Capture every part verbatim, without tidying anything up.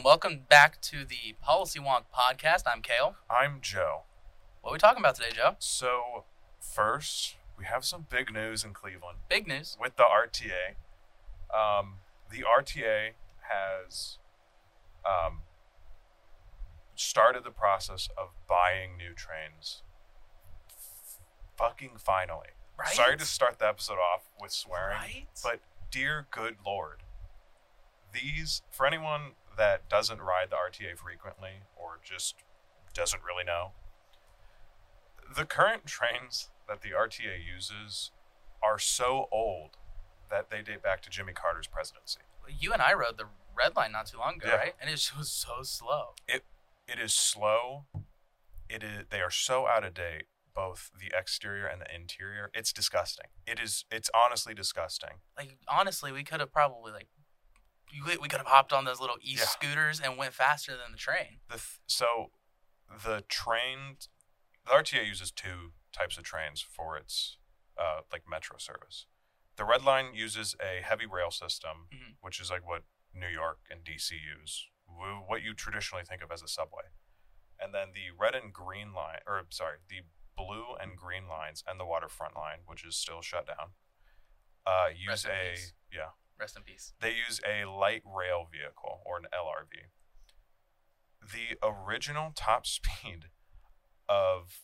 and welcome back to the Policy Wonk podcast. I'm Cael. I'm Joe. What are we talking about today, Joe? So, first, we have some big news in Cleveland. Big news? With the R T A. Um, the R T A has um, started the process of buying new trains. F- fucking finally. Right? Sorry to start the episode off with swearing, right? But dear good Lord. These, for anyone that doesn't ride the R T A frequently or just doesn't really know, the current trains that the R T A uses are so old that they date back to Jimmy Carter's presidency. You and I rode the Red Line not too long ago, yeah. Right? And it was so slow. It It is slow. It is. They are so out of date, both the exterior and the interior. It's disgusting. It is. It's honestly disgusting. Like, honestly, we could have probably, like, we could have hopped on those little e-scooters yeah. and went faster than the train. The th- so the train, the R T A uses two types of trains for its uh, like metro service. The Red Line uses a heavy rail system, mm-hmm. which is like what New York and D C use, what you traditionally think of as a subway. And then the red and green line, or sorry, the blue and green lines and the waterfront line, which is still shut down, uh, use a, peace. yeah. Rest in peace. They use a light rail vehicle, or an L R V. The original top speed of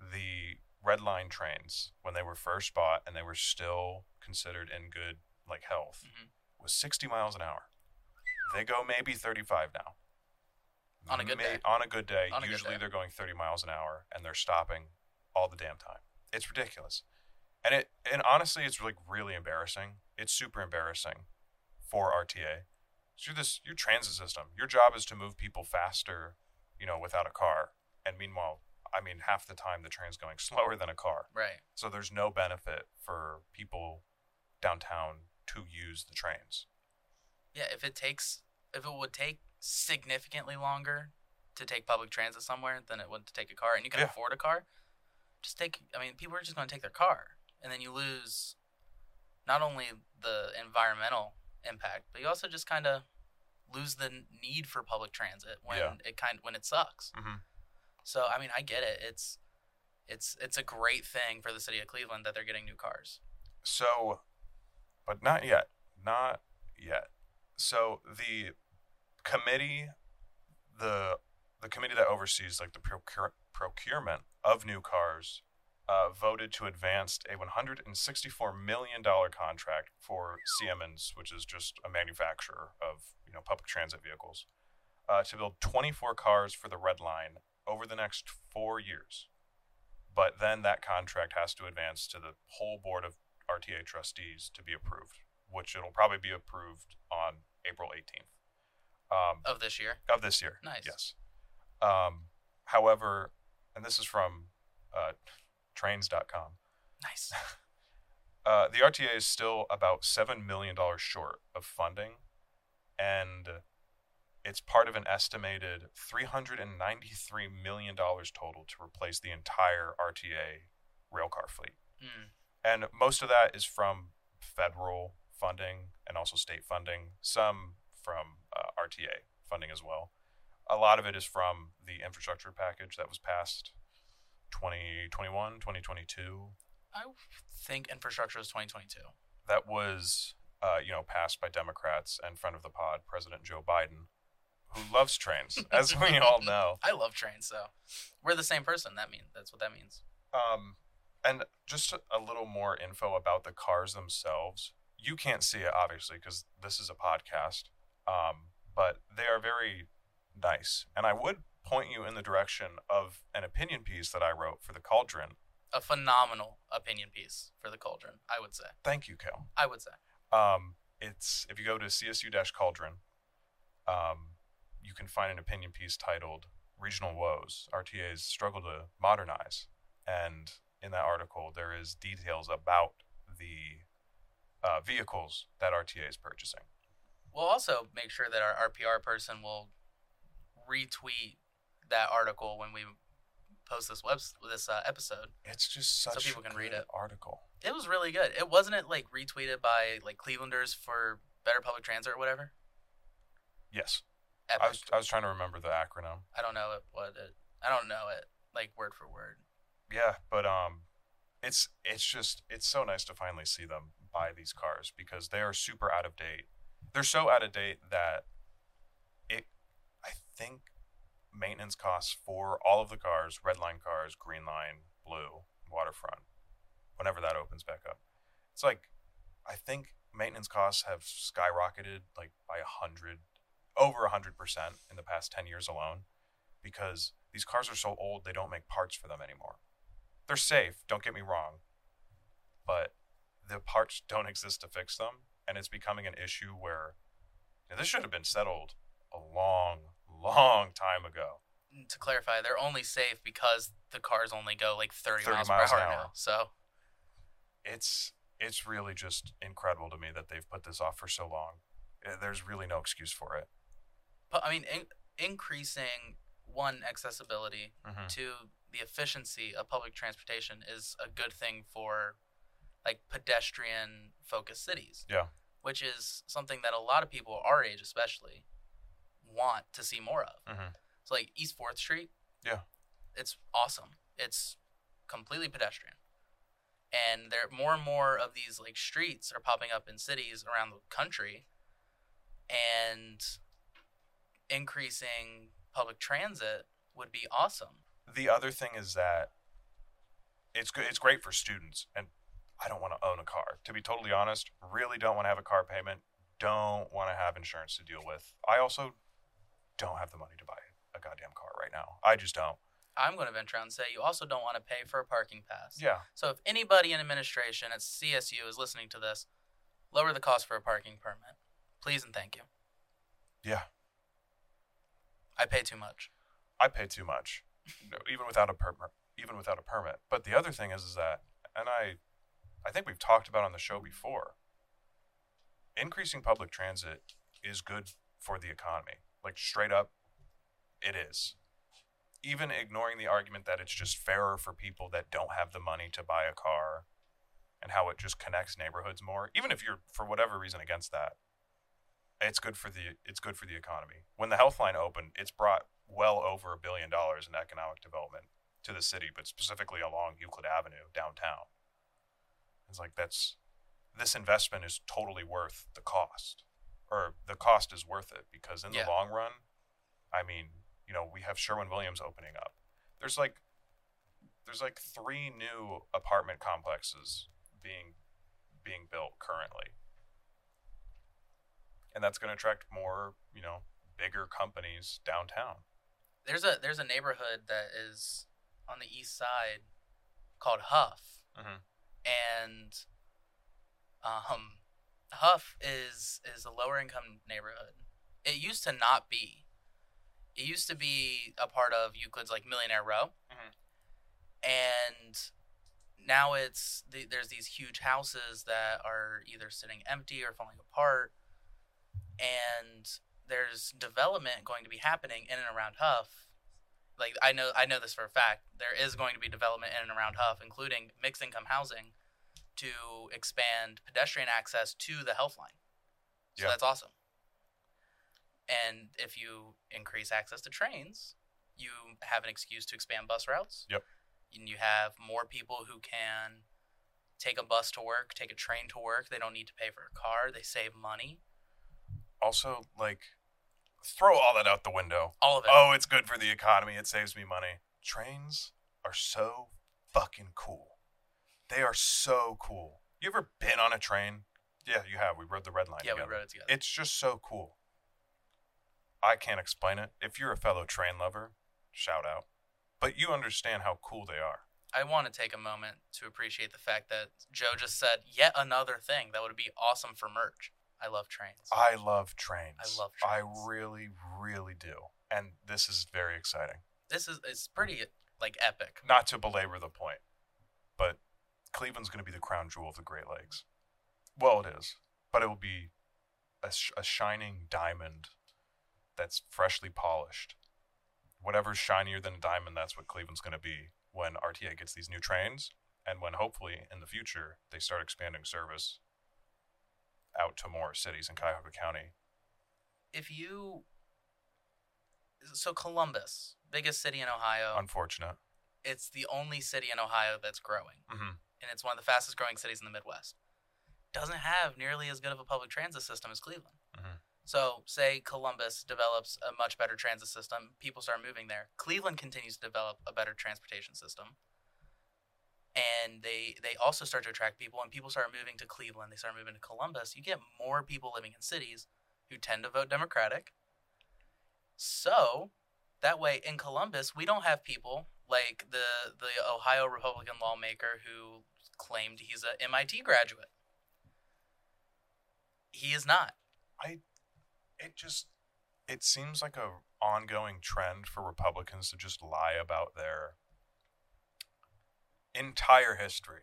the Red Line trains, when they were first bought and they were still considered in good like health, mm-hmm. was sixty miles an hour. They go maybe thirty-five now. On a good Ma- day. On a good day. On usually good day. They're going thirty miles an hour, and they're stopping all the damn time. It's ridiculous. And it and honestly, it's like really embarrassing. It's super embarrassing for R T A. So you're this, your transit system, your job is to move people faster, you know, without a car. And meanwhile, I mean, half the time the train's going slower than a car. Right. So there's no benefit for people downtown to use the trains. Yeah, if it takes, if it would take significantly longer to take public transit somewhere than it would to take a car, and you can yeah. afford a car, just take. I mean, people are just going to take their car. And then you lose not only the environmental impact, but you also just kind of lose the need for public transit when yeah. it kind when it sucks. Mm-hmm. So I mean, I get it. It's it's it's a great thing for the city of Cleveland that they're getting new cars. So, but not yet, not yet. So the committee, the the committee that oversees like the procure, procurement of new cars. Uh, voted to advance a one hundred sixty-four million dollars contract for Siemens, which is just a manufacturer of you know public transit vehicles, uh, to build twenty-four cars for the Red Line over the next four years. But then that contract has to advance to the whole board of R T A trustees to be approved, which it'll probably be approved on April eighteenth. Um, of this year? Of this year. Nice. Yes. Um, however, and this is from... Uh, Trains dot com. Nice. uh, the R T A is still about seven million dollars short of funding, and it's part of an estimated three hundred ninety-three million dollars total to replace the entire R T A railcar fleet. Mm. And most of that is from federal funding and also state funding, some from uh, R T A funding as well. A lot of it is from the infrastructure package that was passed twenty twenty-one, twenty twenty-two. I think infrastructure was twenty twenty-two. That was, uh, you know, passed by Democrats and friend of the pod, President Joe Biden, who loves trains, as we all know. I love trains, so we're the same person. That means that's what that means. Um, and just a little more info about the cars themselves. You can't see it obviously because this is a podcast, um, but they are very nice, and I would point you in the direction of an opinion piece that I wrote for the Cauldron. A phenomenal opinion piece for the Cauldron, I would say. Thank you, Cael. I would say. Um, it's if you go to C S U Cauldron, um, you can find an opinion piece titled "Regional Woes: R T A's Struggle to Modernize," and in that article, there is details about the uh, vehicles that R T A is purchasing. We'll also make sure that our, our P R person will retweet that article when we post this web this uh, episode. It's just such so people can a good read it. Article. It was really good. It wasn't it like retweeted by like Clevelanders for Better Public Transit or whatever. Yes. Epic. I was I was trying to remember the acronym. I don't know it, what it. I don't know it like word for word. Yeah, but um, it's it's just it's so nice to finally see them buy these cars because they are super out of date. They're so out of date that it. I think maintenance costs for all of the cars, red line cars, green line, blue, waterfront, whenever that opens back up, it's like I think maintenance costs have skyrocketed like by a hundred. Over one hundred percent in the past ten years alone because these cars are so old they don't make parts for them anymore. They're safe, don't get me wrong, but the parts don't exist to fix them, and it's becoming an issue where you know, this should have been settled a long, long time ago. To clarify, they're only safe because the cars only go like thirty, thirty miles per hour now. So it's it's really just incredible to me that they've put this off for so long. There's really no excuse for it. But I mean, in- increasing, one, accessibility, mm-hmm. two, the efficiency of public transportation is a good thing for, like, pedestrian-focused cities. Yeah. Which is something that a lot of people our age especially want to see more of. Mm-hmm. So, like, East fourth Street. Yeah. It's awesome. It's completely pedestrian. And there more and more of these, like, streets are popping up in cities around the country. And increasing public transit would be awesome. The other thing is that it's good. It's great for students, and I don't want to own a car. To be totally honest, really don't want to have a car payment. Don't want to have insurance to deal with. I also don't have the money to buy a goddamn car right now. I just don't. I'm going to venture out and say you also don't want to pay for a parking pass. Yeah. So if anybody in administration at C S U is listening to this, lower the cost for a parking permit. Please and thank you. Yeah. I pay too much. I pay too much, no, even without a permit. Even without a permit. But the other thing is, is that, and I, I think we've talked about on the show before. Increasing public transit is good for the economy. Like straight up, it is. Even ignoring the argument that it's just fairer for people that don't have the money to buy a car, and how it just connects neighborhoods more. Even if you're for whatever reason against that. It's good for the it's good for the economy. When the Health Line opened, it's brought well over a billion dollars in economic development to the city, but specifically along Euclid Avenue downtown. It's like that's this investment is totally worth the cost, or the cost is worth it because in yeah. the long run, I mean, you know, we have Sherwin-Williams opening up. There's like there's like three new apartment complexes being being built currently. And that's going to attract more, you know, bigger companies downtown. There's a there's a neighborhood that is on the east side called Huff, mm-hmm. and um, Huff is is a lower income neighborhood. It used to not be. It used to be a part of Euclid's like Millionaire Row, mm-hmm. and now it's the, there's these huge houses that are either sitting empty or falling apart. And there's development going to be happening in and around Huff. Like I know, I know this for a fact. There is going to be development in and around Huff, including mixed-income housing, to expand pedestrian access to the Health Line. So yeah. That's awesome. And if you increase access to trains, you have an excuse to expand bus routes. Yep. And you have more people who can take a bus to work, take a train to work. They don't need to pay for a car. They save money. Also, like, throw all that out the window. All of it. Oh, it's good for the economy. It saves me money. Trains are so fucking cool. They are so cool. You ever been on a train? Yeah, you have. We rode the Red Line yeah, together. Yeah, we rode it together. It's just so cool. I can't explain it. If you're a fellow train lover, shout out. But you understand how cool they are. I want to take a moment to appreciate the fact that Joe just said yet another thing that would be awesome for merch. I love trains. I love trains. I love trains. I really, really do. And this is very exciting. This is it's pretty, like, epic. Not to belabor the point, but Cleveland's going to be the crown jewel of the Great Lakes. Well, it is. But it will be a, sh- a shining diamond that's freshly polished. Whatever's shinier than a diamond, that's what Cleveland's going to be when R T A gets these new trains and when, hopefully, in the future, they start expanding service out to more cities in Cuyahoga County. If you so Columbus, biggest city in Ohio. Unfortunate. It's the only city in Ohio that's growing. Mm-hmm. And it's one of the fastest growing cities in the Midwest. Doesn't have nearly as good of a public transit system as Cleveland. Mm-hmm. So say Columbus develops a much better transit system. People start moving there. Cleveland continues to develop a better transportation system. And they they also start to attract people. And people start moving to Cleveland. They start moving to Columbus. You get more people living in cities who tend to vote Democratic. So that way in Columbus, we don't have people like the, the Ohio Republican lawmaker who claimed he's a M I T graduate. He is not. I, it just, it seems like a ongoing trend for Republicans to just lie about their entire history.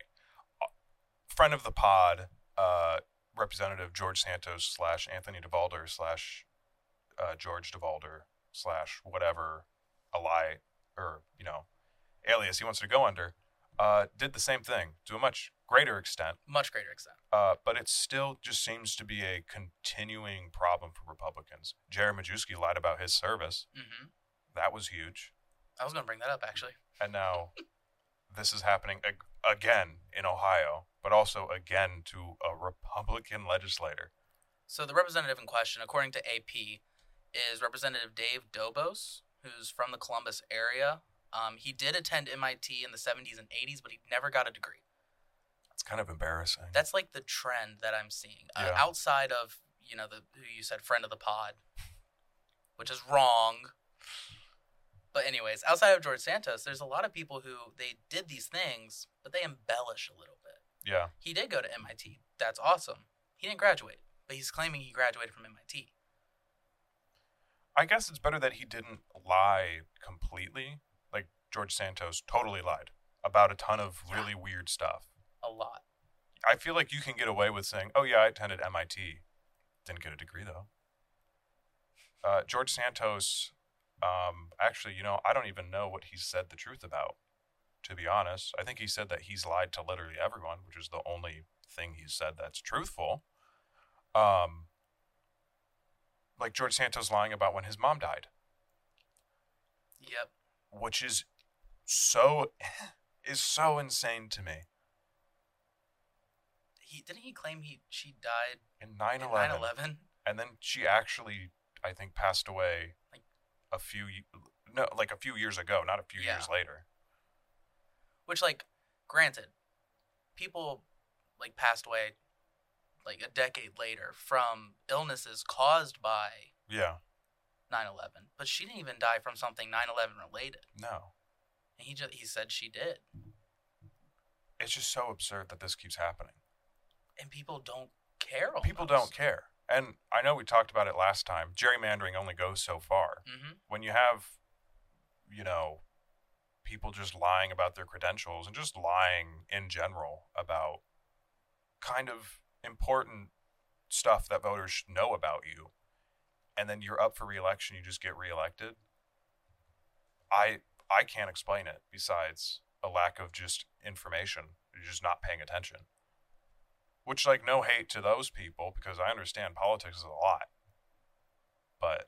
Friend of the pod, uh, Representative George Santos slash Anthony Devalder slash uh, George Devalder slash whatever a lie or, you know, alias he wants to go under, uh, did the same thing to a much greater extent. Much greater extent. Uh, but it still just seems to be a continuing problem for Republicans. Jared Majewski lied about his service. Mm-hmm. That was huge. I was going to bring that up, actually. And now this is happening ag- again in Ohio, but also again to a Republican legislator. So the representative in question, according to A P, is Representative Dave Dobos, who's from the Columbus area. Um, he did attend M I T in the seventies and eighties, but he never got a degree. That's kind of embarrassing. That's like the trend that I'm seeing. Yeah. Uh, outside of, you know, the who you said friend of the pod, which is wrong. But anyways, outside of George Santos, there's a lot of people who they did these things, but they embellish a little bit. Yeah. He did go to M I T. That's awesome. He didn't graduate, but he's claiming he graduated from M I T. I guess it's better that he didn't lie completely. Like, George Santos totally lied about a ton of really weird stuff. A lot. I feel like you can get away with saying, oh, yeah, I attended M I T. Didn't get a degree, though. Uh, George Santos, um, actually, you know, I don't even know what he said the truth about, to be honest. I think he said that he's lied to literally everyone, which is the only thing he said that's truthful. Um... Like George Santos lying about when his mom died. Yep. Which is so is so insane to me. He didn't he claim he she died in nine eleven. nine eleven And then she actually, I think, passed away like a few no, like a few years ago, not a few yeah. years later. Which, like, granted, people like passed away like a decade later from illnesses caused by yeah. nine eleven. But she didn't even die from something nine eleven related. No. And he just he said she did. It's just so absurd that this keeps happening. And people don't care. Almost. People don't care. And I know we talked about it last time. Gerrymandering only goes so far. Mm-hmm. When you have, you know, people just lying about their credentials and just lying in general about kind of important stuff that voters should know about you, and then you're up for re-election, you just get re-elected. I I can't explain it besides a lack of just information. You're just not paying attention. Which, like, no hate to those people, because I understand politics is a lot. But.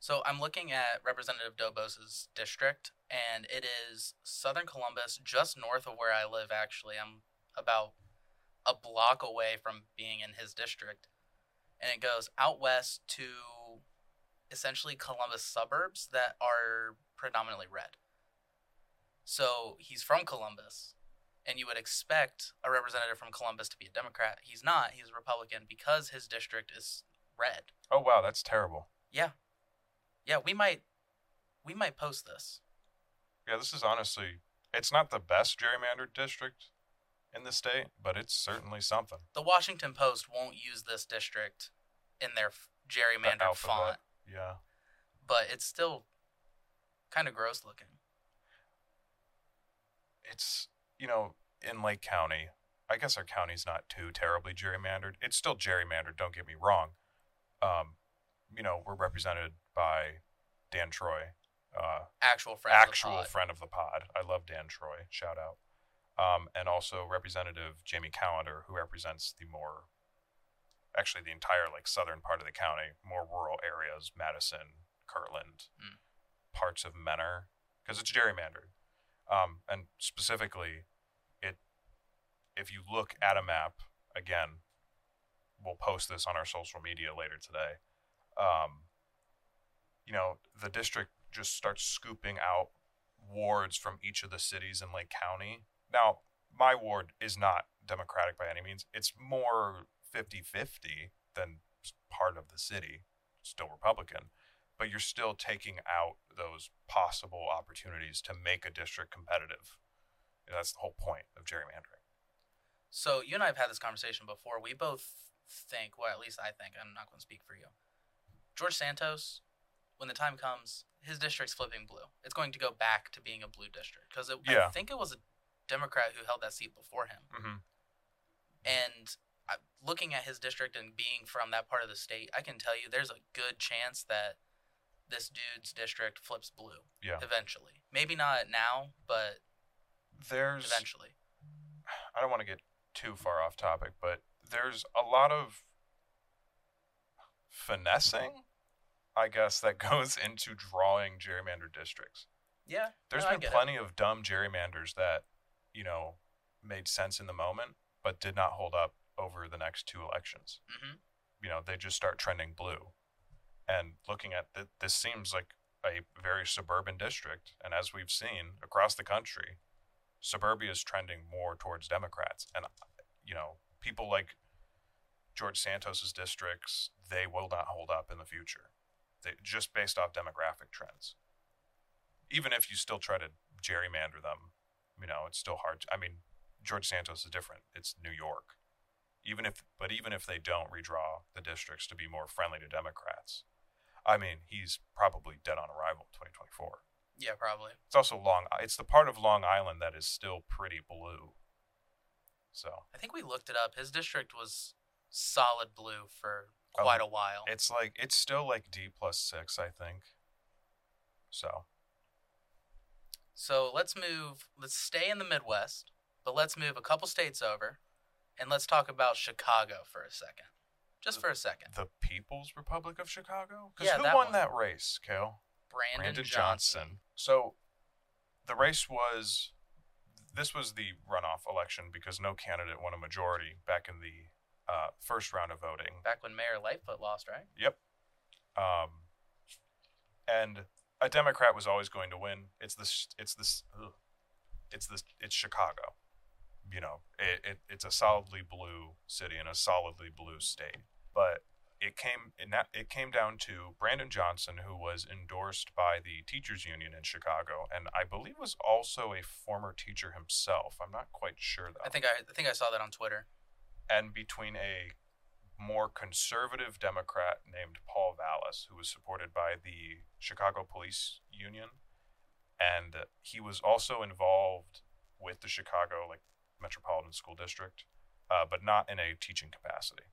So I'm looking at Representative Dobos's district, and it is southern Columbus, just north of where I live, actually. I'm about a block away from being in his district, and it goes out west to essentially Columbus suburbs that are predominantly red. So he's from Columbus, and you would expect a representative from Columbus to be a Democrat. He's not. He's a Republican because his district is red. Oh, wow. That's terrible. Yeah. Yeah, we might we might post this. Yeah, this is honestly, it's not the best gerrymandered district in the state, but it's certainly something. The Washington Post won't use this district in their f- gerrymandered the font. Yeah. But it's still kind of gross looking. It's, you know, in Lake County, I guess our county's not too terribly gerrymandered. It's still gerrymandered, don't get me wrong. Um, you know, we're represented by Dan Troy. Uh, actual friend actual of the pod. Actual friend of the pod. I love Dan Troy. Shout out. Um, and also Representative Jamie Callender, who represents the more, actually the entire like southern part of the county, more rural areas, Madison, Kirtland, mm. parts of Menor, because it's gerrymandered. Um, and specifically, it if you look at a map, again, we'll post this on our social media later today, um, you know, the district just starts scooping out wards from each of the cities in Lake County. Now, my ward is not Democratic by any means. It's more fifty-fifty than part of the city, still Republican, but you're still taking out those possible opportunities to make a district competitive. And that's the whole point of gerrymandering. So you and I have had this conversation before. We both think, well, at least I think, I'm not going to speak for you, George Santos, when the time comes, his district's flipping blue. It's going to go back to being a blue district because yeah. I think it was a Democrat who held that seat before him. Mm-hmm. And I, looking at his district and being from that part of the state, I can tell you there's a good chance that this dude's district flips blue yeah. eventually. Maybe not now, but there's eventually. I don't want to get too far off topic, but there's a lot of finessing, I guess, that goes into drawing gerrymandered districts. Yeah. There's no, been plenty it. of dumb gerrymanders that, you know, made sense in the moment, but did not hold up over the next two elections. Mm-hmm. You know, they just start trending blue. And looking at th- this seems like a very suburban district. And as we've seen across the country, suburbia is trending more towards Democrats. And, you know, people like George Santos's districts, they will not hold up in the future. They, just based off demographic trends. Even if you still try to gerrymander them, you know, it's still hard. To, I mean, George Santos is different. It's New York. Even if, but even if they don't redraw the districts to be more friendly to Democrats, I mean, he's probably dead on arrival in twenty twenty-four. Yeah, probably. It's also Long. It's the part of Long Island that is still pretty blue. So I think we looked it up. His district was solid blue for quite a while. It's like it's still like D plus six, I think. So. So let's move. Let's stay in the Midwest, but let's move a couple states over, and let's talk about Chicago for a second, just the, for a second. The People's Republic of Chicago. Because yeah, who that won one. that race, Cael? Brandon, Brandon Johnson. Johnson. So, the race was. This was the runoff election because no candidate won a majority back in the. Uh, first round of voting. Back when Mayor Lightfoot lost, right? Yep. Um, and a Democrat was always going to win. It's this. It's this. Ugh. It's this. It's Chicago. You know, it, it it's a solidly blue city and a solidly blue state. But it came it, it came down to Brandon Johnson, who was endorsed by the teachers union in Chicago, and I believe was also a former teacher himself. I'm not quite sure though. I think I, I think I saw that on Twitter. And between a more conservative Democrat named Paul Vallas, who was supported by the Chicago Police Union, and he was also involved with the Chicago like Metropolitan School District, uh, but not in a teaching capacity.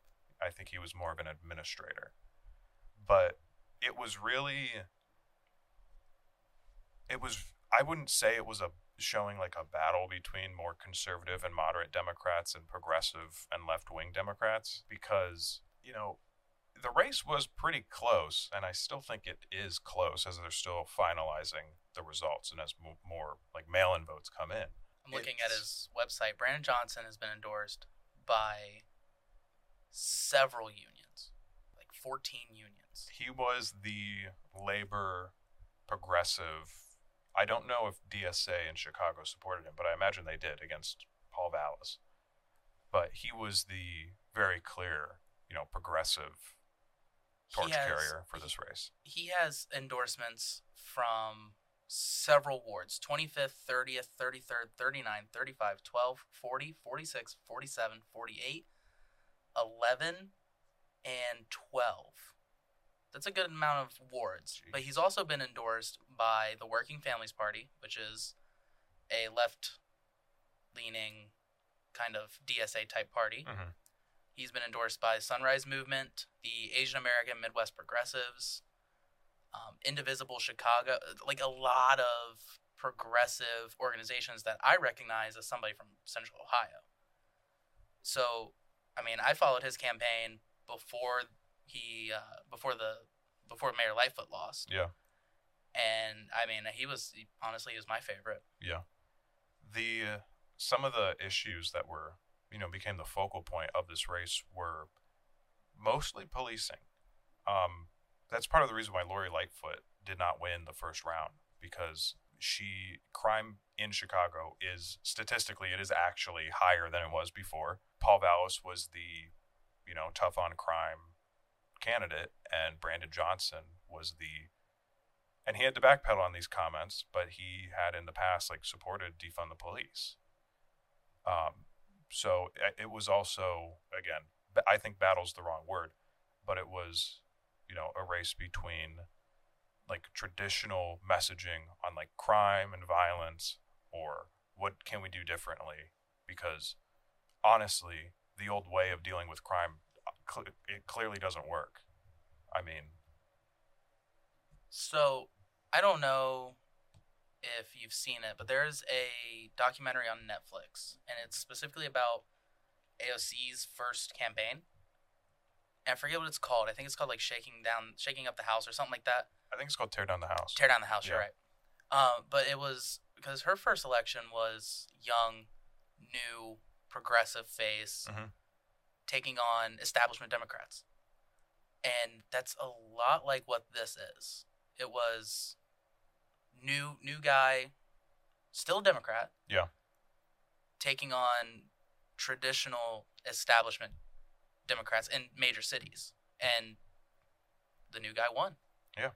I think he was more of an administrator. But it was really, it was, I wouldn't say it was a showing like a battle between more conservative and moderate Democrats and progressive and left-wing Democrats because, you know, the race was pretty close, and I still think it is close as they're still finalizing the results and as more, more like mail-in votes come in. I'm looking it's... at his website. Brandon Johnson has been endorsed by several unions, like fourteen unions. He was the labor progressive. I don't know if D S A in Chicago supported him, but I imagine they did against Paul Vallas. But he was the very clear, you know, progressive torch has, carrier for this race. He has endorsements from several wards, twenty-fifth, thirtieth, thirty-third, thirty-ninth, thirty-five, twelve, forty, forty-six, forty-seven, forty-eight, eleven, and twelve. That's a good amount of wards, but he's also been endorsed by the Working Families Party, which is a left-leaning kind of D S A-type party. Mm-hmm. He's been endorsed by Sunrise Movement, the Asian American Midwest Progressives, um, Indivisible Chicago, like a lot of progressive organizations that I recognize as somebody from Central Ohio. So, I mean, I followed his campaign before... He uh, before the before Mayor Lightfoot lost. Yeah. And, I mean, he was, he, honestly, he was my favorite. Yeah. The, uh, some of the issues that were, you know, became the focal point of this race were mostly policing. Um, that's part of the reason why Lori Lightfoot did not win the first round, because she, crime in Chicago is, statistically, it is actually higher than it was before. Paul Vallas was the, you know, tough on crime candidate, and Brandon Johnson was the, and he had to backpedal on these comments, but he had in the past, like, supported defund the police. Um, so it was also, again, I think battle's the wrong word, but it was, you know, a race between, like, traditional messaging on, like, crime and violence, or what can we do differently? Because, honestly, the old way of dealing with crime, it clearly doesn't work. I mean. So, I don't know if you've seen it, but there's a documentary on Netflix, and it's specifically about A O C's first campaign. And I forget what it's called. I think it's called, like, Shaking Down, Shaking Up the House or something like that. I think it's called Tear Down the House. Tear Down the House, yeah. You're right. Um, but it was, because her first election was young, new, progressive face, mm-hmm. taking on establishment Democrats. And that's a lot like what this is. It was new new guy, still Democrat. Yeah. Taking on traditional establishment Democrats in major cities. And the new guy won. Yeah.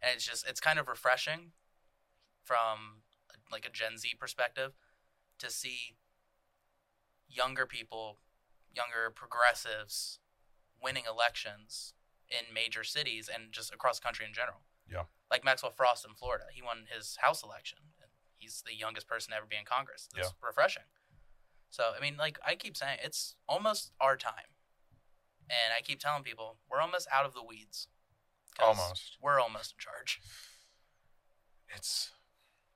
And it's just, it's kind of refreshing from, like, a Gen Z perspective to see younger people, younger progressives winning elections in major cities and just across the country in general. Yeah. Like Maxwell Frost in Florida. He won his House election. And he's the youngest person to ever be in Congress. It's yeah. refreshing. So, I mean, like I keep saying, it's almost our time. And I keep telling people, we're almost out of the weeds. Almost. We're almost in charge. It's,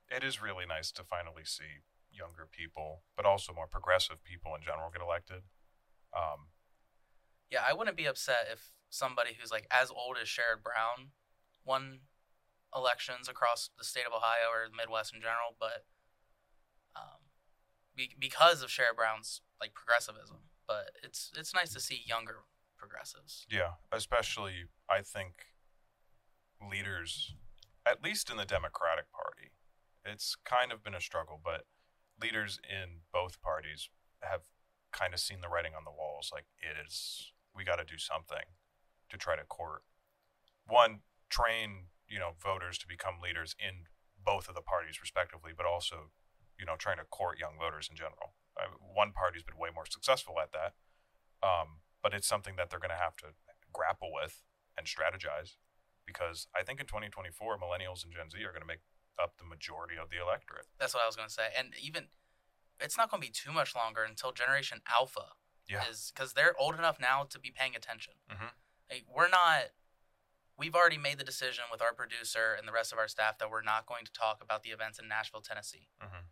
it is really nice to finally see younger people, but also more progressive people in general get elected. Um, yeah, I wouldn't be upset if somebody who's, like, as old as Sherrod Brown won elections across the state of Ohio or the Midwest in general, but um, be- because of Sherrod Brown's, like, progressivism. But it's it's nice to see younger progressives. Yeah, especially, I think, leaders, at least in the Democratic Party, it's kind of been a struggle, but leaders in both parties have kind of seen the writing on the walls. Like, it is, we got to do something to try to court. One, train, you know, voters to become leaders in both of the parties respectively, but also, you know, trying to court young voters in general. I, one party's been way more successful at that, um, but it's something that they're going to have to grapple with and strategize, because I think in twenty twenty-four, millennials and Gen Z are going to make up the majority of the electorate. That's what I was going to say. And even, it's not going to be too much longer until Generation Alpha yeah. is, because they're old enough now to be paying attention. Mm-hmm. Like, we're not, we've already made the decision with our producer and the rest of our staff that we're not going to talk about the events in Nashville, Tennessee mm-hmm.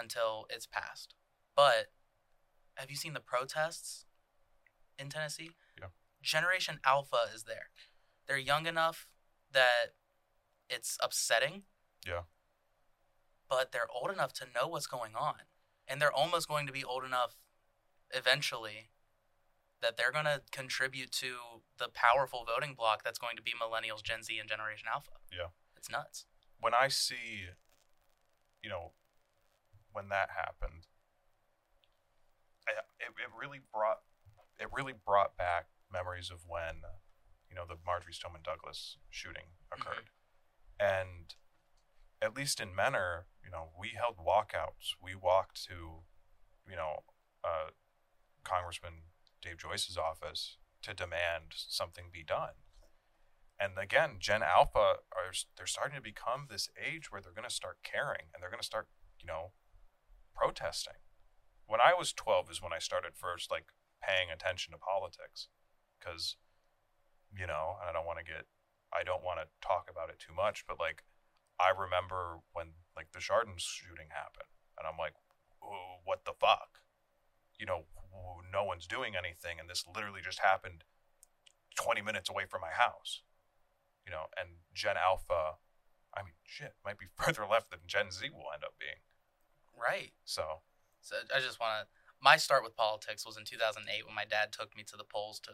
until it's passed. But have you seen the protests in Tennessee? Yeah. Generation Alpha is there. They're young enough that it's upsetting. Yeah. But they're old enough to know what's going on. And they're almost going to be old enough eventually that they're going to contribute to the powerful voting bloc that's going to be millennials, Gen Z, and Generation Alpha. Yeah. It's nuts. When I see, you know, when that happened, I, it, it really brought it really brought back memories of when, you know, the Marjorie Stoneman Douglas shooting occurred. Mm-hmm. And at least in Mentor, you know, we held walkouts. We walked to, you know, uh, Congressman Dave Joyce's office to demand something be done. And again, Gen Alpha, are they're starting to become this age where they're going to start caring and they're going to start, you know, protesting. When I was twelve is when I started first, like, paying attention to politics, because, you know, and I don't want to get, I don't want to talk about it too much, but, like, I remember when, like, the Chardon shooting happened, and I'm like, oh, what the fuck? You know, no one's doing anything, and this literally just happened twenty minutes away from my house. you know, and Gen Alpha, I mean, shit, might be further left than Gen Z will end up being. Right. So. So I just want to, my start with politics was in two thousand eight when my dad took me to the polls to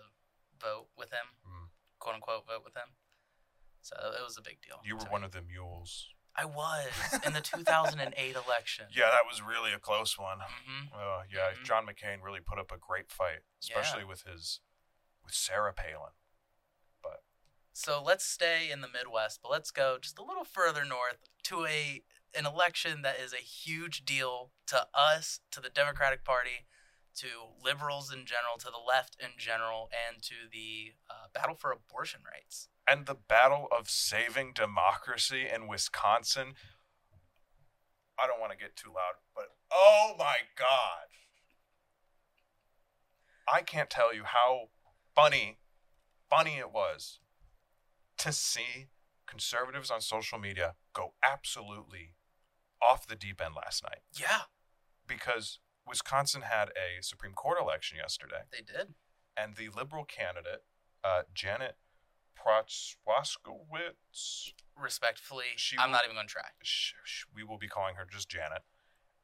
vote with him, mm. quote unquote, vote with him. So it was a big deal. You were one me. of the mules. I was in the two thousand eight election. Yeah, that was really a close one. Mm-hmm. Uh, yeah, mm-hmm. John McCain really put up a great fight, especially yeah. with his with Sarah Palin. But so let's stay in the Midwest, but let's go just a little further north to a an election that is a huge deal to us, to the Democratic Party, to liberals in general, to the left in general, and to the uh, battle for abortion rights. And the battle of saving democracy in Wisconsin. I don't want to get too loud, but oh my God. I can't tell you how funny, funny it was to see conservatives on social media go absolutely off the deep end last night. Yeah. Because Wisconsin had a Supreme Court election yesterday. They did. And the liberal candidate, uh, Janet Prochwaskowitz. Respectfully, she I'm will, not even going to try. She, she, we will be calling her just Janet.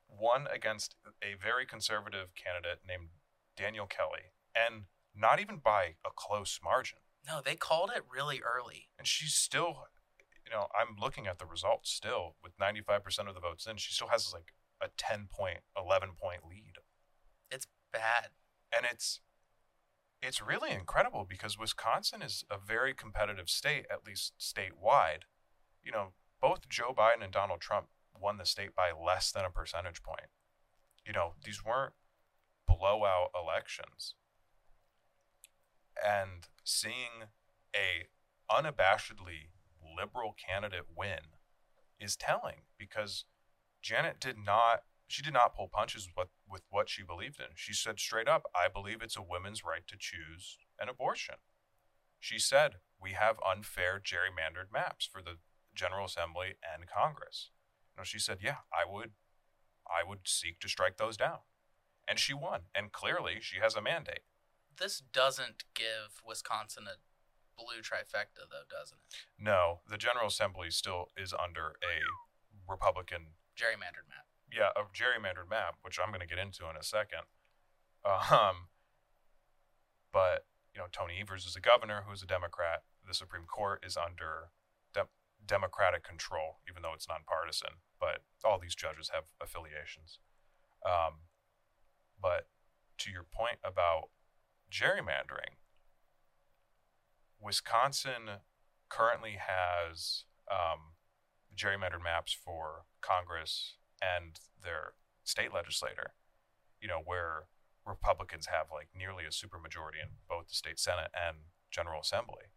Won against a very conservative candidate named Daniel Kelly, and not even by a close margin. No, they called it really early. And she's still, you know, I'm looking at the results still with ninety-five percent of the votes in. She still has like a ten point, eleven point lead. It's bad. And it's. It's really incredible because Wisconsin is a very competitive state, at least statewide. You know, both Joe Biden and Donald Trump won the state by less than a percentage point. You know, these weren't blowout elections. And seeing a unabashedly liberal candidate win is telling because Janet did not She did not pull punches with, with what she believed in. She said straight up, I believe it's a woman's right to choose an abortion. She said, we have unfair gerrymandered maps for the General Assembly and Congress. You know, she said, yeah, I would, I would seek to strike those down. And she won. And clearly, she has a mandate. This doesn't give Wisconsin a blue trifecta, though, doesn't it? No. The General Assembly still is under a Republican gerrymandered map. Yeah, a gerrymandered map, which I'm going to get into in a second. Um, but, you know, Tony Evers is a governor who's a Democrat. The Supreme Court is under de- Democratic control, even though it's nonpartisan. But all these judges have affiliations. Um, but to your point about gerrymandering, Wisconsin currently has um, gerrymandered maps for Congress and their state legislature, you know, where Republicans have like nearly a supermajority in both the state Senate and General Assembly.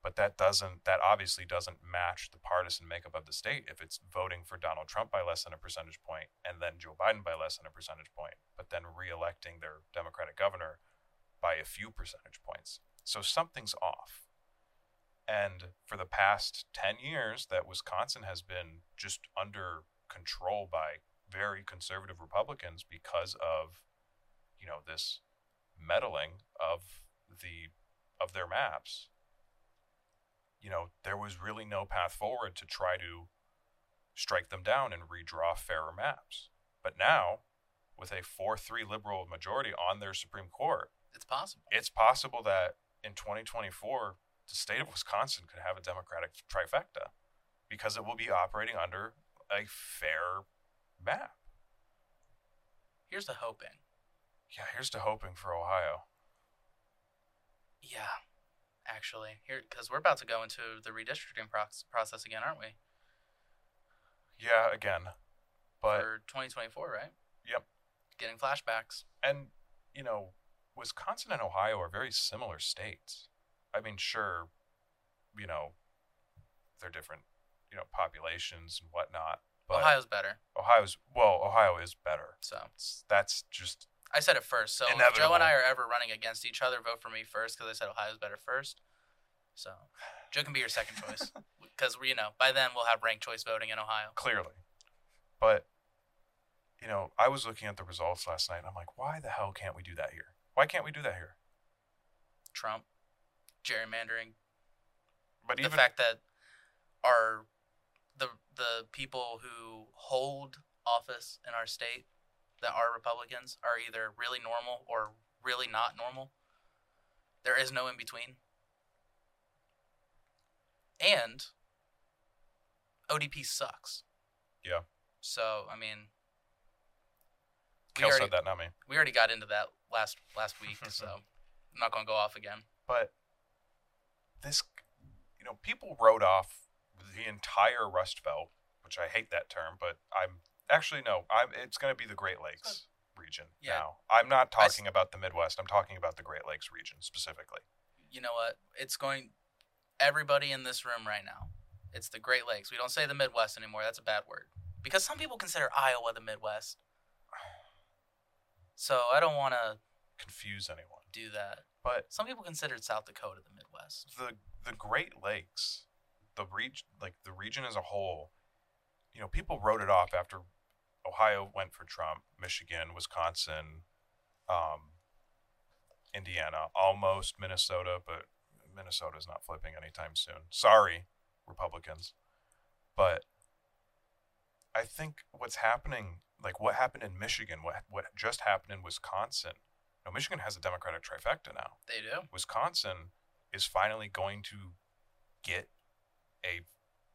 But that doesn't, that obviously doesn't match the partisan makeup of the state if it's voting for Donald Trump by less than a percentage point and then Joe Biden by less than a percentage point, but then reelecting their Democratic governor by a few percentage points. So something's off. And for the past ten years that Wisconsin has been just under control by very conservative Republicans because of, you know, this meddling of the of their maps. You know, there was really no path forward to try to strike them down and redraw fairer maps. But now, with a four three liberal majority on their Supreme Court, it's possible. It's possible that in twenty twenty-four, the state of Wisconsin could have a Democratic trifecta because it will be operating under a fair map. Here's the hoping. Yeah, here's the hoping for Ohio. Yeah, actually, here because we're about to go into the redistricting prox- process again, aren't we? Yeah, again, but for twenty twenty-four, right? Yep. Getting flashbacks. And you know, Wisconsin and Ohio are very similar states. I mean, sure, you know, they're different. You know, populations and whatnot. But Ohio's better. Ohio's well, Ohio is better. So it's, that's just. I said it first. So inevitable. If Joe and I are ever running against each other, vote for me first because I said Ohio's better first. So Joe can be your second choice because you know by then we'll have ranked choice voting in Ohio. Clearly, but you know I was looking at the results last night and I'm like, why the hell can't we do that here? Why can't we do that here? Trump, gerrymandering. But the even... fact that our the the people who hold office in our state that are Republicans are either really normal or really not normal. There is no in between. And O D P sucks. Yeah. So, I mean, Cael said that, not me. We already got into that last last week, so I'm not going to go off again. But this, you know, people wrote off the entire Rust Belt, which I hate that term, but I'm actually no, I'm it's going to be the Great Lakes region yeah. now. I'm not talking I, about the Midwest. I'm talking about the Great Lakes region specifically. You know what? It's going everybody in this room right now. It's the Great Lakes. We don't say the Midwest anymore. That's a bad word. Because some people consider Iowa the Midwest. So I don't want to confuse anyone. Do that. But some people considered South Dakota the Midwest. The the Great Lakes, the region, like the region as a whole, you know, people wrote it off after Ohio went for Trump, Michigan, Wisconsin, um, Indiana, almost Minnesota, but Minnesota's not flipping anytime soon. Sorry, Republicans. But I think what's happening, like what happened in Michigan, what what just happened in Wisconsin. Now, Michigan has a Democratic trifecta now. They do. Wisconsin is finally going to get a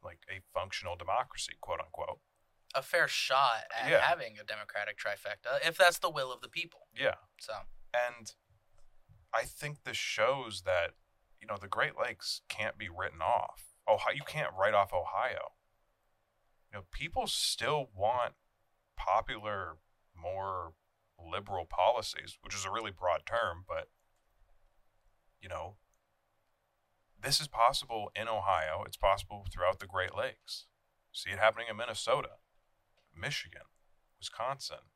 like a functional democracy, quote unquote. A fair shot at yeah. having a Democratic trifecta, if that's the will of the people. Yeah. So. And I think this shows that, you know, the Great Lakes can't be written off. Ohio, you can't write off Ohio. You know, people still want popular, more liberal policies, which is a really broad term, but, you know, this is possible in Ohio. It's possible throughout the Great Lakes. See it happening in Minnesota, Michigan, Wisconsin.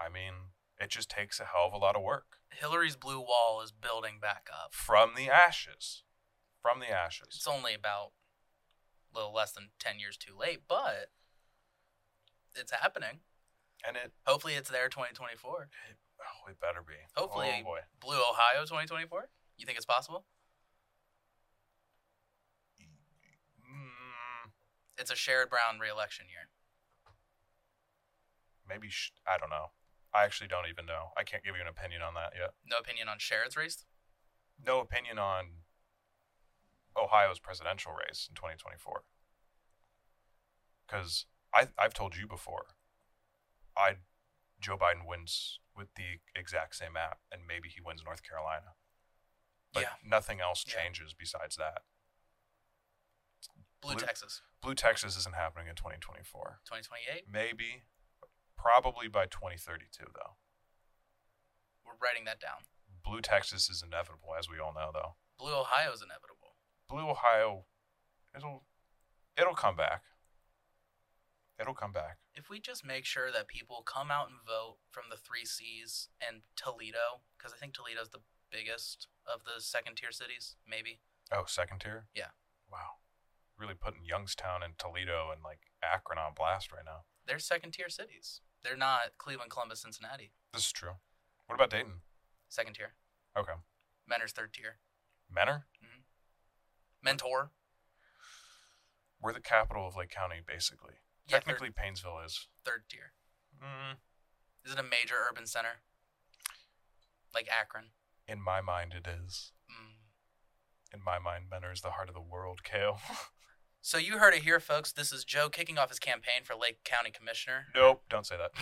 I mean, it just takes a hell of a lot of work. Hillary's blue wall is building back up. From the ashes. From the ashes. It's only about a little less than ten years too late, but it's happening. And it hopefully it's there twenty twenty-four. It, oh, it better be. Hopefully, oh, boy. Blue Ohio twenty twenty-four. You think it's possible? Mm. It's a Sherrod Brown re-election year. Maybe sh- I don't know. I actually don't even know. I can't give you an opinion on that yet. No opinion on Sherrod's race? No opinion on Ohio's presidential race in twenty twenty-four. Because I I've told you before. I, Joe Biden wins with the exact same map, and maybe he wins North Carolina. But yeah. nothing else changes yeah. besides that. Blue, Blue Texas. Blue Texas isn't happening in twenty twenty-four. twenty twenty-eight? Maybe. Probably by twenty thirty-two, though. We're writing that down. Blue Texas is inevitable, as we all know, though. Blue Ohio is inevitable. Blue Ohio, it'll, it'll come back. It'll come back. If we just make sure that people come out and vote from the three C's and Toledo, because I think Toledo's the biggest of the second-tier cities, maybe. Oh, second-tier? Yeah. Wow. Really putting Youngstown and Toledo and, like, Akron on blast right now. They're second-tier cities. They're not Cleveland, Columbus, Cincinnati. This is true. What about Dayton? Second-tier. Okay. Mentor's third-tier. Mentor? Mm-hmm. Mentor. We're the capital of Lake County, basically. Yeah, technically, third, Painesville is. Third tier. Mm. Is it a major urban center? Like Akron? In my mind, it is. Mm. In my mind, Mentor is the heart of the world, Cael. So you heard it here, folks. This is Joe kicking off his campaign for Lake County Commissioner. Nope, don't say that.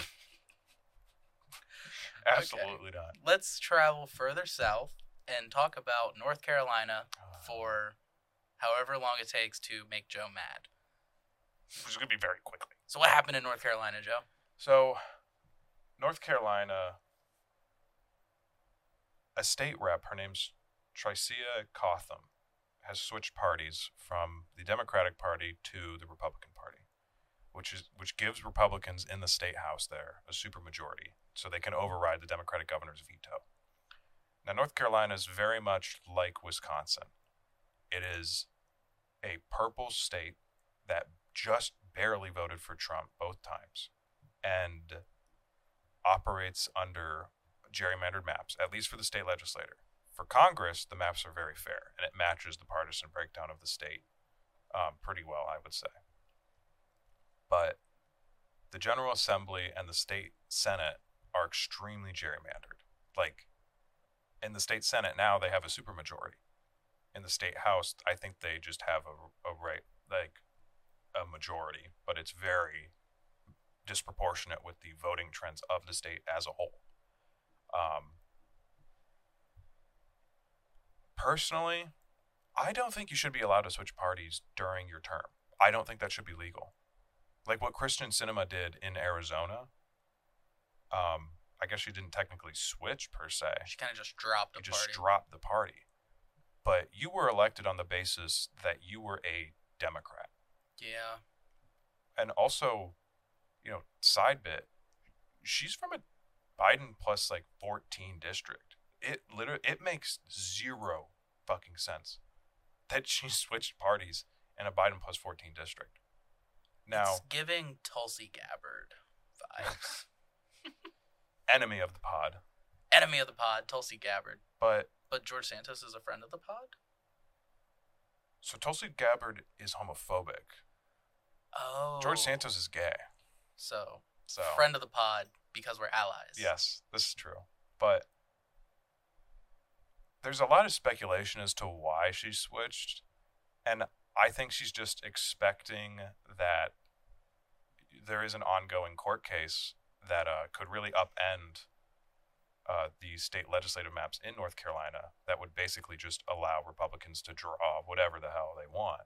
Absolutely okay. not. Let's travel further south and talk about North Carolina uh. for however long it takes to make Joe mad. Which is going to be very quickly. So what happened in North Carolina, Joe? So North Carolina, a state rep, her name's Tricia Cotham, has switched parties from the Democratic Party to the Republican Party, which is which gives Republicans in the state house there a supermajority so they can override the Democratic governor's veto. Now, North Carolina is very much like Wisconsin. It is a purple state that just barely voted for Trump both times and operates under gerrymandered maps, at least for the state legislature. For Congress, the maps are very fair, and it matches the partisan breakdown of the state um, pretty well, I would say. But the General Assembly and the state Senate are extremely gerrymandered. Like, in the state Senate now, they have a supermajority. In the state House, I think they just have a, a right, like a majority, but it's very disproportionate with the voting trends of the state as a whole. Um, personally, I don't think you should be allowed to switch parties during your term. I don't think that should be legal. Like what Kirsten Sinema did in Arizona, um, I guess she didn't technically switch per se. She kind of just dropped the party. Just dropped the party. But you were elected on the basis that you were a Democrat. Yeah. And also, you know, side bit, she's from a Biden plus like fourteen district. It literally, it makes zero fucking sense that she switched parties in a Biden plus fourteen district. Now, it's giving Tulsi Gabbard vibes. Enemy of the pod. Enemy of the pod, Tulsi Gabbard. But but George Santos is a friend of the pod? So Tulsi Gabbard is homophobic. Oh. George Santos is gay. So, so friend of the pod because we're allies. Yes, this is true. But there's a lot of speculation as to why she switched. And I think she's just expecting that there is an ongoing court case that uh, could really upend uh, the state legislative maps in North Carolina that would basically just allow Republicans to draw whatever the hell they want.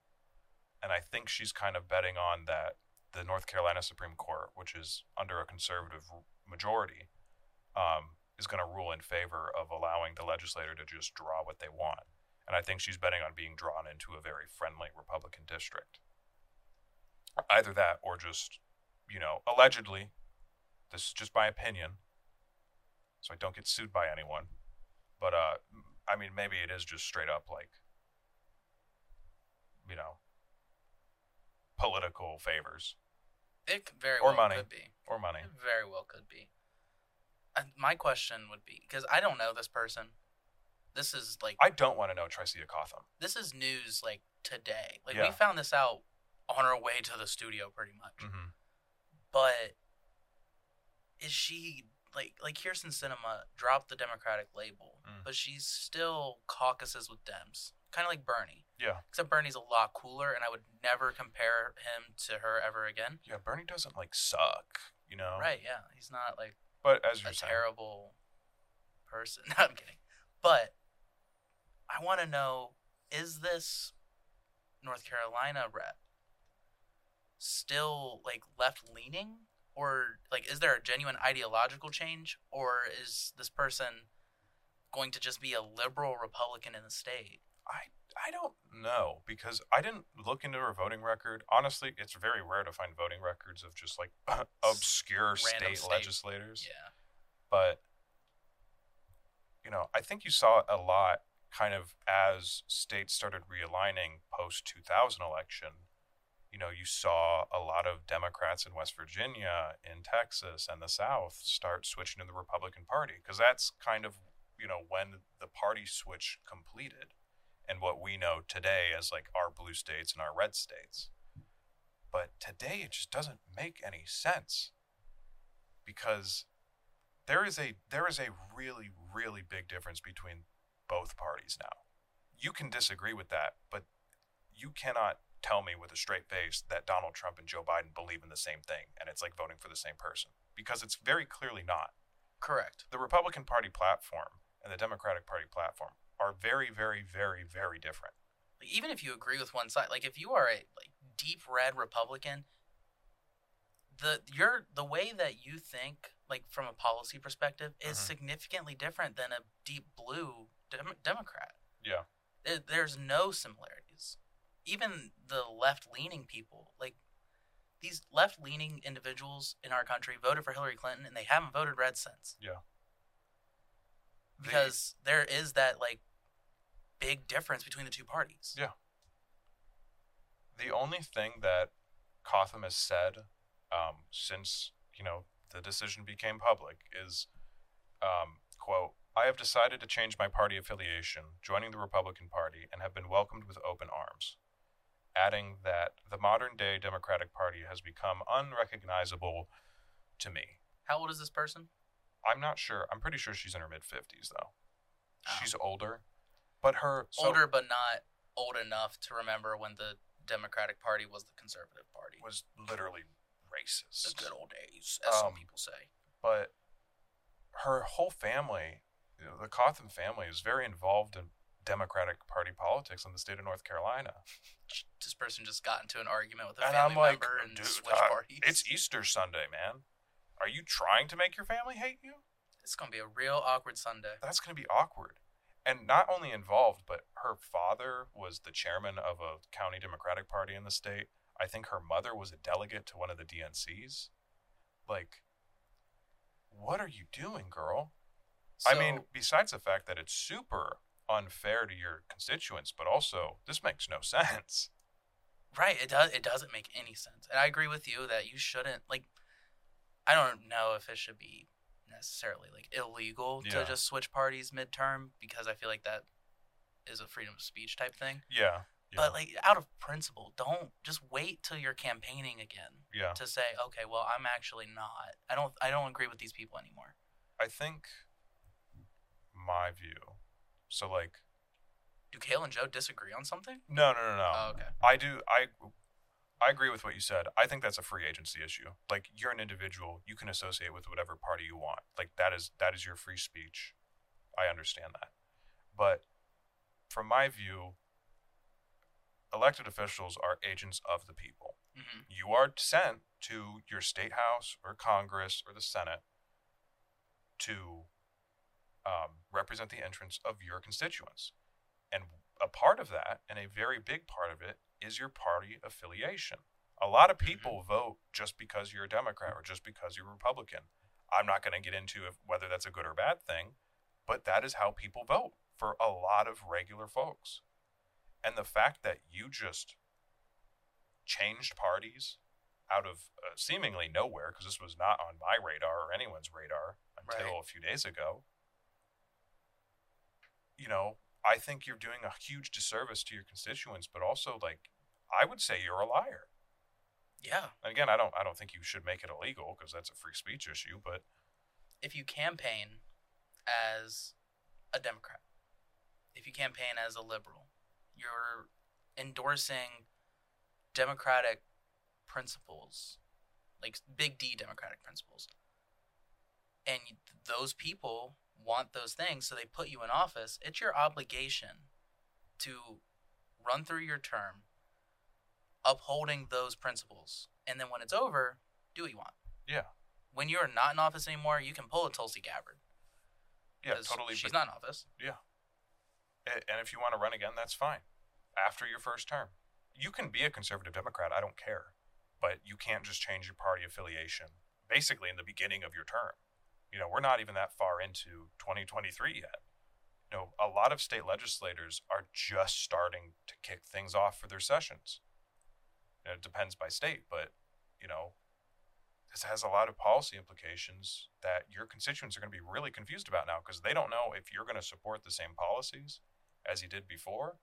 And I think she's kind of betting on that the North Carolina Supreme Court, which is under a conservative majority, um, is going to rule in favor of allowing the legislator to just draw what they want. And I think she's betting on being drawn into a very friendly Republican district. Either that or just, you know, allegedly, this is just my opinion, so I don't get sued by anyone. But, uh, I mean, maybe it is just straight up, like, you know, political favors. It very well could be. Or money. It very well could be. Uh, my question would be, because I don't know this person. This is like I don't want to know Tricia Cotham. This is news like today. Like yeah. We found this out on our way to the studio pretty much. Mm-hmm. But is she like like Kirsten Sinema dropped the Democratic label, mm. but she's still caucuses with Dems. Kind of like Bernie. Yeah. Except Bernie's a lot cooler and I would never compare him to her ever again. Yeah, Bernie doesn't like suck, you know. Right, yeah. He's not like but as you're a saying. terrible person. No, I'm kidding. But I want to know, is this North Carolina rep still, like, left-leaning? Or, like, is there a genuine ideological change? Or is this person going to just be a liberal Republican in the state? I, I don't know, because I didn't look into her voting record. Honestly, it's very rare to find voting records of just, like, obscure state, state legislators. Yeah. But you know, I think you saw a lot kind of as states started realigning post two thousand election. You know, you saw a lot of Democrats in West Virginia, in Texas, and the South start switching to the Republican Party because that's kind of, you know, when the party switch completed and what we know today as like our blue states and our red states. But today it just doesn't make any sense because There is a there is a really, really big difference between both parties now. You can disagree with that, but you cannot tell me with a straight face that Donald Trump and Joe Biden believe in the same thing, and it's like voting for the same person, because it's very clearly not. Correct. The Republican Party platform and the Democratic Party platform are very, very, very, very different. Even if you agree with one side, like if you are a like deep red Republican, the your the way that you think, like from a policy perspective, is mm-hmm. significantly different than a deep blue dem- Democrat. Yeah. There, there's no similarities. Even the left-leaning people, like these left-leaning individuals in our country voted for Hillary Clinton and they haven't voted red since. Yeah. Because the... there is that like big difference between the two parties. Yeah. The only thing that Cotham has said um, since, you know, the decision became public is, um, quote, I have decided to change my party affiliation, joining the Republican Party, and have been welcomed with open arms, adding that the modern-day Democratic Party has become unrecognizable to me. How old is this person? I'm not sure. I'm pretty sure she's in her mid-fifties, though. Oh. She's older, but her... So, older, but not old enough to remember when the Democratic Party was the conservative party. Was literally racist. The good old days, as um, some people say. But her whole family, you know, the Cotham family, is very involved in Democratic Party politics in the state of North Carolina. This person just got into an argument with a and family I'm like, member and dude, switched uh, parties. It's Easter Sunday, man. Are you trying to make your family hate you? It's going to be a real awkward Sunday. That's going to be awkward. And not only involved, but her father was the chairman of a county Democratic Party in the state. I think her mother was a delegate to one of the D N Cs. Like, what are you doing, girl? So, I mean, besides the fact that it's super unfair to your constituents, but also this makes no sense. Right. It does. It doesn't make any sense. And I agree with you that you shouldn't, like, I don't know if it should be necessarily like illegal yeah. to just switch parties midterm, because I feel like that is a freedom of speech type thing. Yeah. Yeah. But, like, out of principle, don't just wait till you're campaigning again yeah. to say, okay, well, I'm actually not. I don't I don't agree with these people anymore. I think my view. So, like. Do Cael and Joe disagree on something? No, no, no, no. Oh, okay. I do. I, I agree with what you said. I think that's a free agency issue. Like, you're an individual. You can associate with whatever party you want. Like, that is that is your free speech. I understand that. But from my view, elected officials are agents of the people. Mm-hmm. You are sent to your state house or Congress or the Senate to um, represent the interests of your constituents. And a part of that, and a very big part of it, is your party affiliation. A lot of people mm-hmm. vote just because you're a Democrat or just because you're a Republican. I'm not going to get into if, whether that's a good or bad thing, but that is how people vote for a lot of regular folks. And the fact that you just changed parties out of uh, seemingly nowhere, because this was not on my radar or anyone's radar until right. a few days ago, you know, I think you're doing a huge disservice to your constituents, but also, like, I would say you're a liar. Yeah. And again, I don't, I don't think you should make it illegal, because that's a free speech issue, but... If you campaign as a Democrat, if you campaign as a liberal, you're endorsing democratic principles, like big D democratic principles. And those people want those things, so they put you in office. It's your obligation to run through your term upholding those principles. And then when it's over, do what you want. Yeah. When you're not in office anymore, you can pull a Tulsi Gabbard. Yeah, totally. She's but, not in office. Yeah. And if you want to run again, that's fine. After your first term. You can be a conservative Democrat, I don't care. But you can't just change your party affiliation, basically in the beginning of your term. You know, we're not even that far into twenty twenty-three yet. You know, a lot of state legislators are just starting to kick things off for their sessions. You know, it depends by state, but, you know, this has a lot of policy implications that your constituents are going to be really confused about now, because they don't know if you're going to support the same policies as you did before,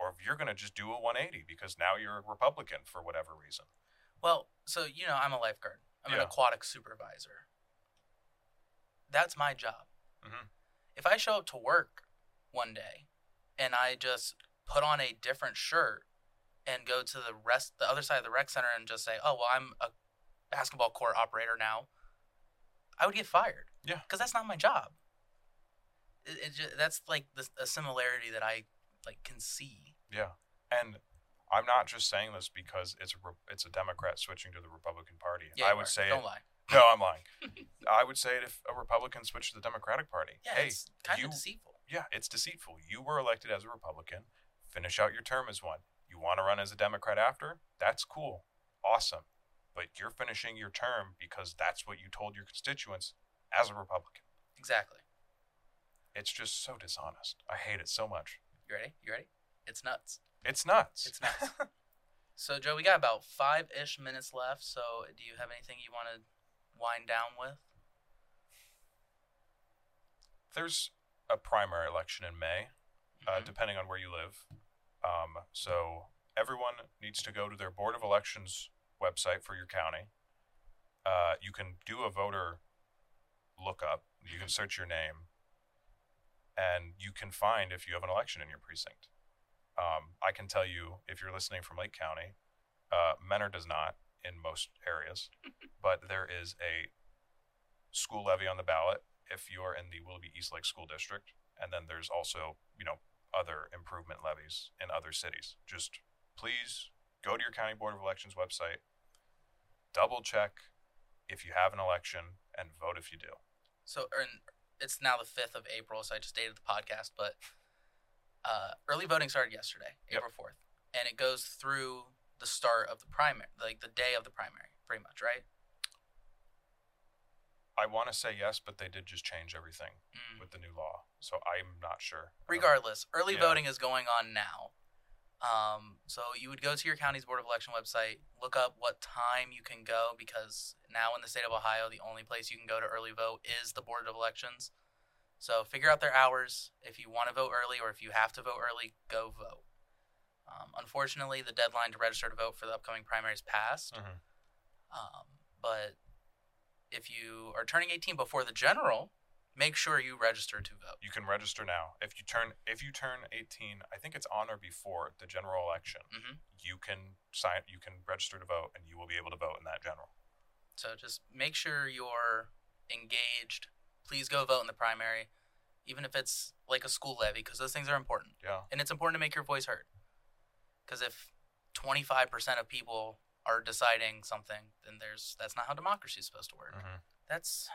or if you're going to just do a one eighty because now you're a Republican for whatever reason. Well, so, you know, I'm a lifeguard. I'm yeah. an aquatic supervisor. That's my job. Mm-hmm. If I show up to work one day and I just put on a different shirt and go to the rest, the other side of the rec center and just say, oh, well, I'm a basketball court operator now, I would get fired. Yeah. Because that's not my job. It, it just, that's like the, a similarity that I like can see. Yeah. And I'm not just saying this because it's a, it's a Democrat switching to the Republican Party. Yeah, I would are. say Don't it, lie. No, I'm lying. I would say it if a Republican switched to the Democratic Party. Yeah, hey, it's kind you, of deceitful. Yeah, it's deceitful. You were elected as a Republican. Finish out your term as one. You want to run as a Democrat after? That's cool. Awesome. But you're finishing your term because that's what you told your constituents as a Republican. Exactly. It's just so dishonest. I hate it so much. You ready? You ready? It's nuts. It's nuts. It's nuts. So, Joe, we got about five-ish minutes left. So do you have anything you want to wind down with? There's a primary election in May, uh, mm-hmm. depending on where you live. Um, so everyone needs to go to their Board of Elections website for your county. Uh, you can do a voter lookup. You can search your name. And you can find if you have an election in your precinct. Um, I can tell you, if you're listening from Lake County, uh, Mentor does not in most areas, but there is a school levy on the ballot if you're in the Willoughby East Lake School District. And then there's also, you know, other improvement levies in other cities. Just please go to your County Board of Elections website, double check if you have an election, and vote if you do. So and it's now the fifth of April, so I just dated the podcast, but uh, early voting started yesterday, April yep. fourth, and it goes through the start of the primary, like the day of the primary, pretty much, right? I want to say yes, but they did just change everything mm. with the new law, so I'm not sure. Regardless, early yeah. voting is going on now. Um, so you would go to your county's Board of Election website, look up what time you can go, because now in the state of Ohio, the only place you can go to early vote is the Board of Elections. So figure out their hours. If you want to vote early or if you have to vote early, go vote. Um, unfortunately, the deadline to register to vote for the upcoming primaries passed. Mm-hmm. Um, but if you are turning eighteen before the general, make sure you register to vote. You can register now. If you turn if you turn eighteen, I think it's on or before the general election. Mm-hmm. You can sign. You can register to vote, and you will be able to vote in that general. So just make sure you're engaged. Please go vote in the primary, even if it's like a school levy, because those things are important. Yeah. And it's important to make your voice heard. Because if twenty-five percent of people are deciding something, then there's that's not how democracy is supposed to work. Mm-hmm. That's.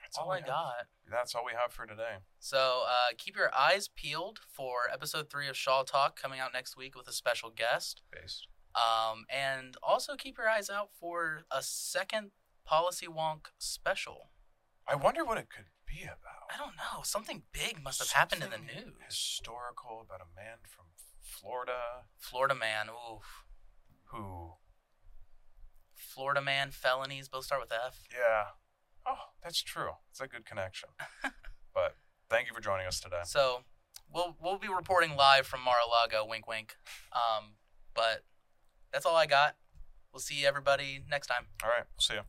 That's all, all I have. got. That's all we have for today. So uh, keep your eyes peeled for episode three of Shaw Talk coming out next week with a special guest. Based. Um, and also keep your eyes out for a second Policy Wonk special. I wonder what it could be about. I don't know. Something big must have Something happened in the news. Historical about a man from Florida. Florida man. Oof. Who? Florida man felonies. Both start with F. Yeah. Oh, that's true. It's a good connection. But thank you for joining us today. So we'll we'll be reporting live from Mar-a-Lago, wink, wink. Um, but that's all I got. We'll see everybody next time. All right. We'll see you.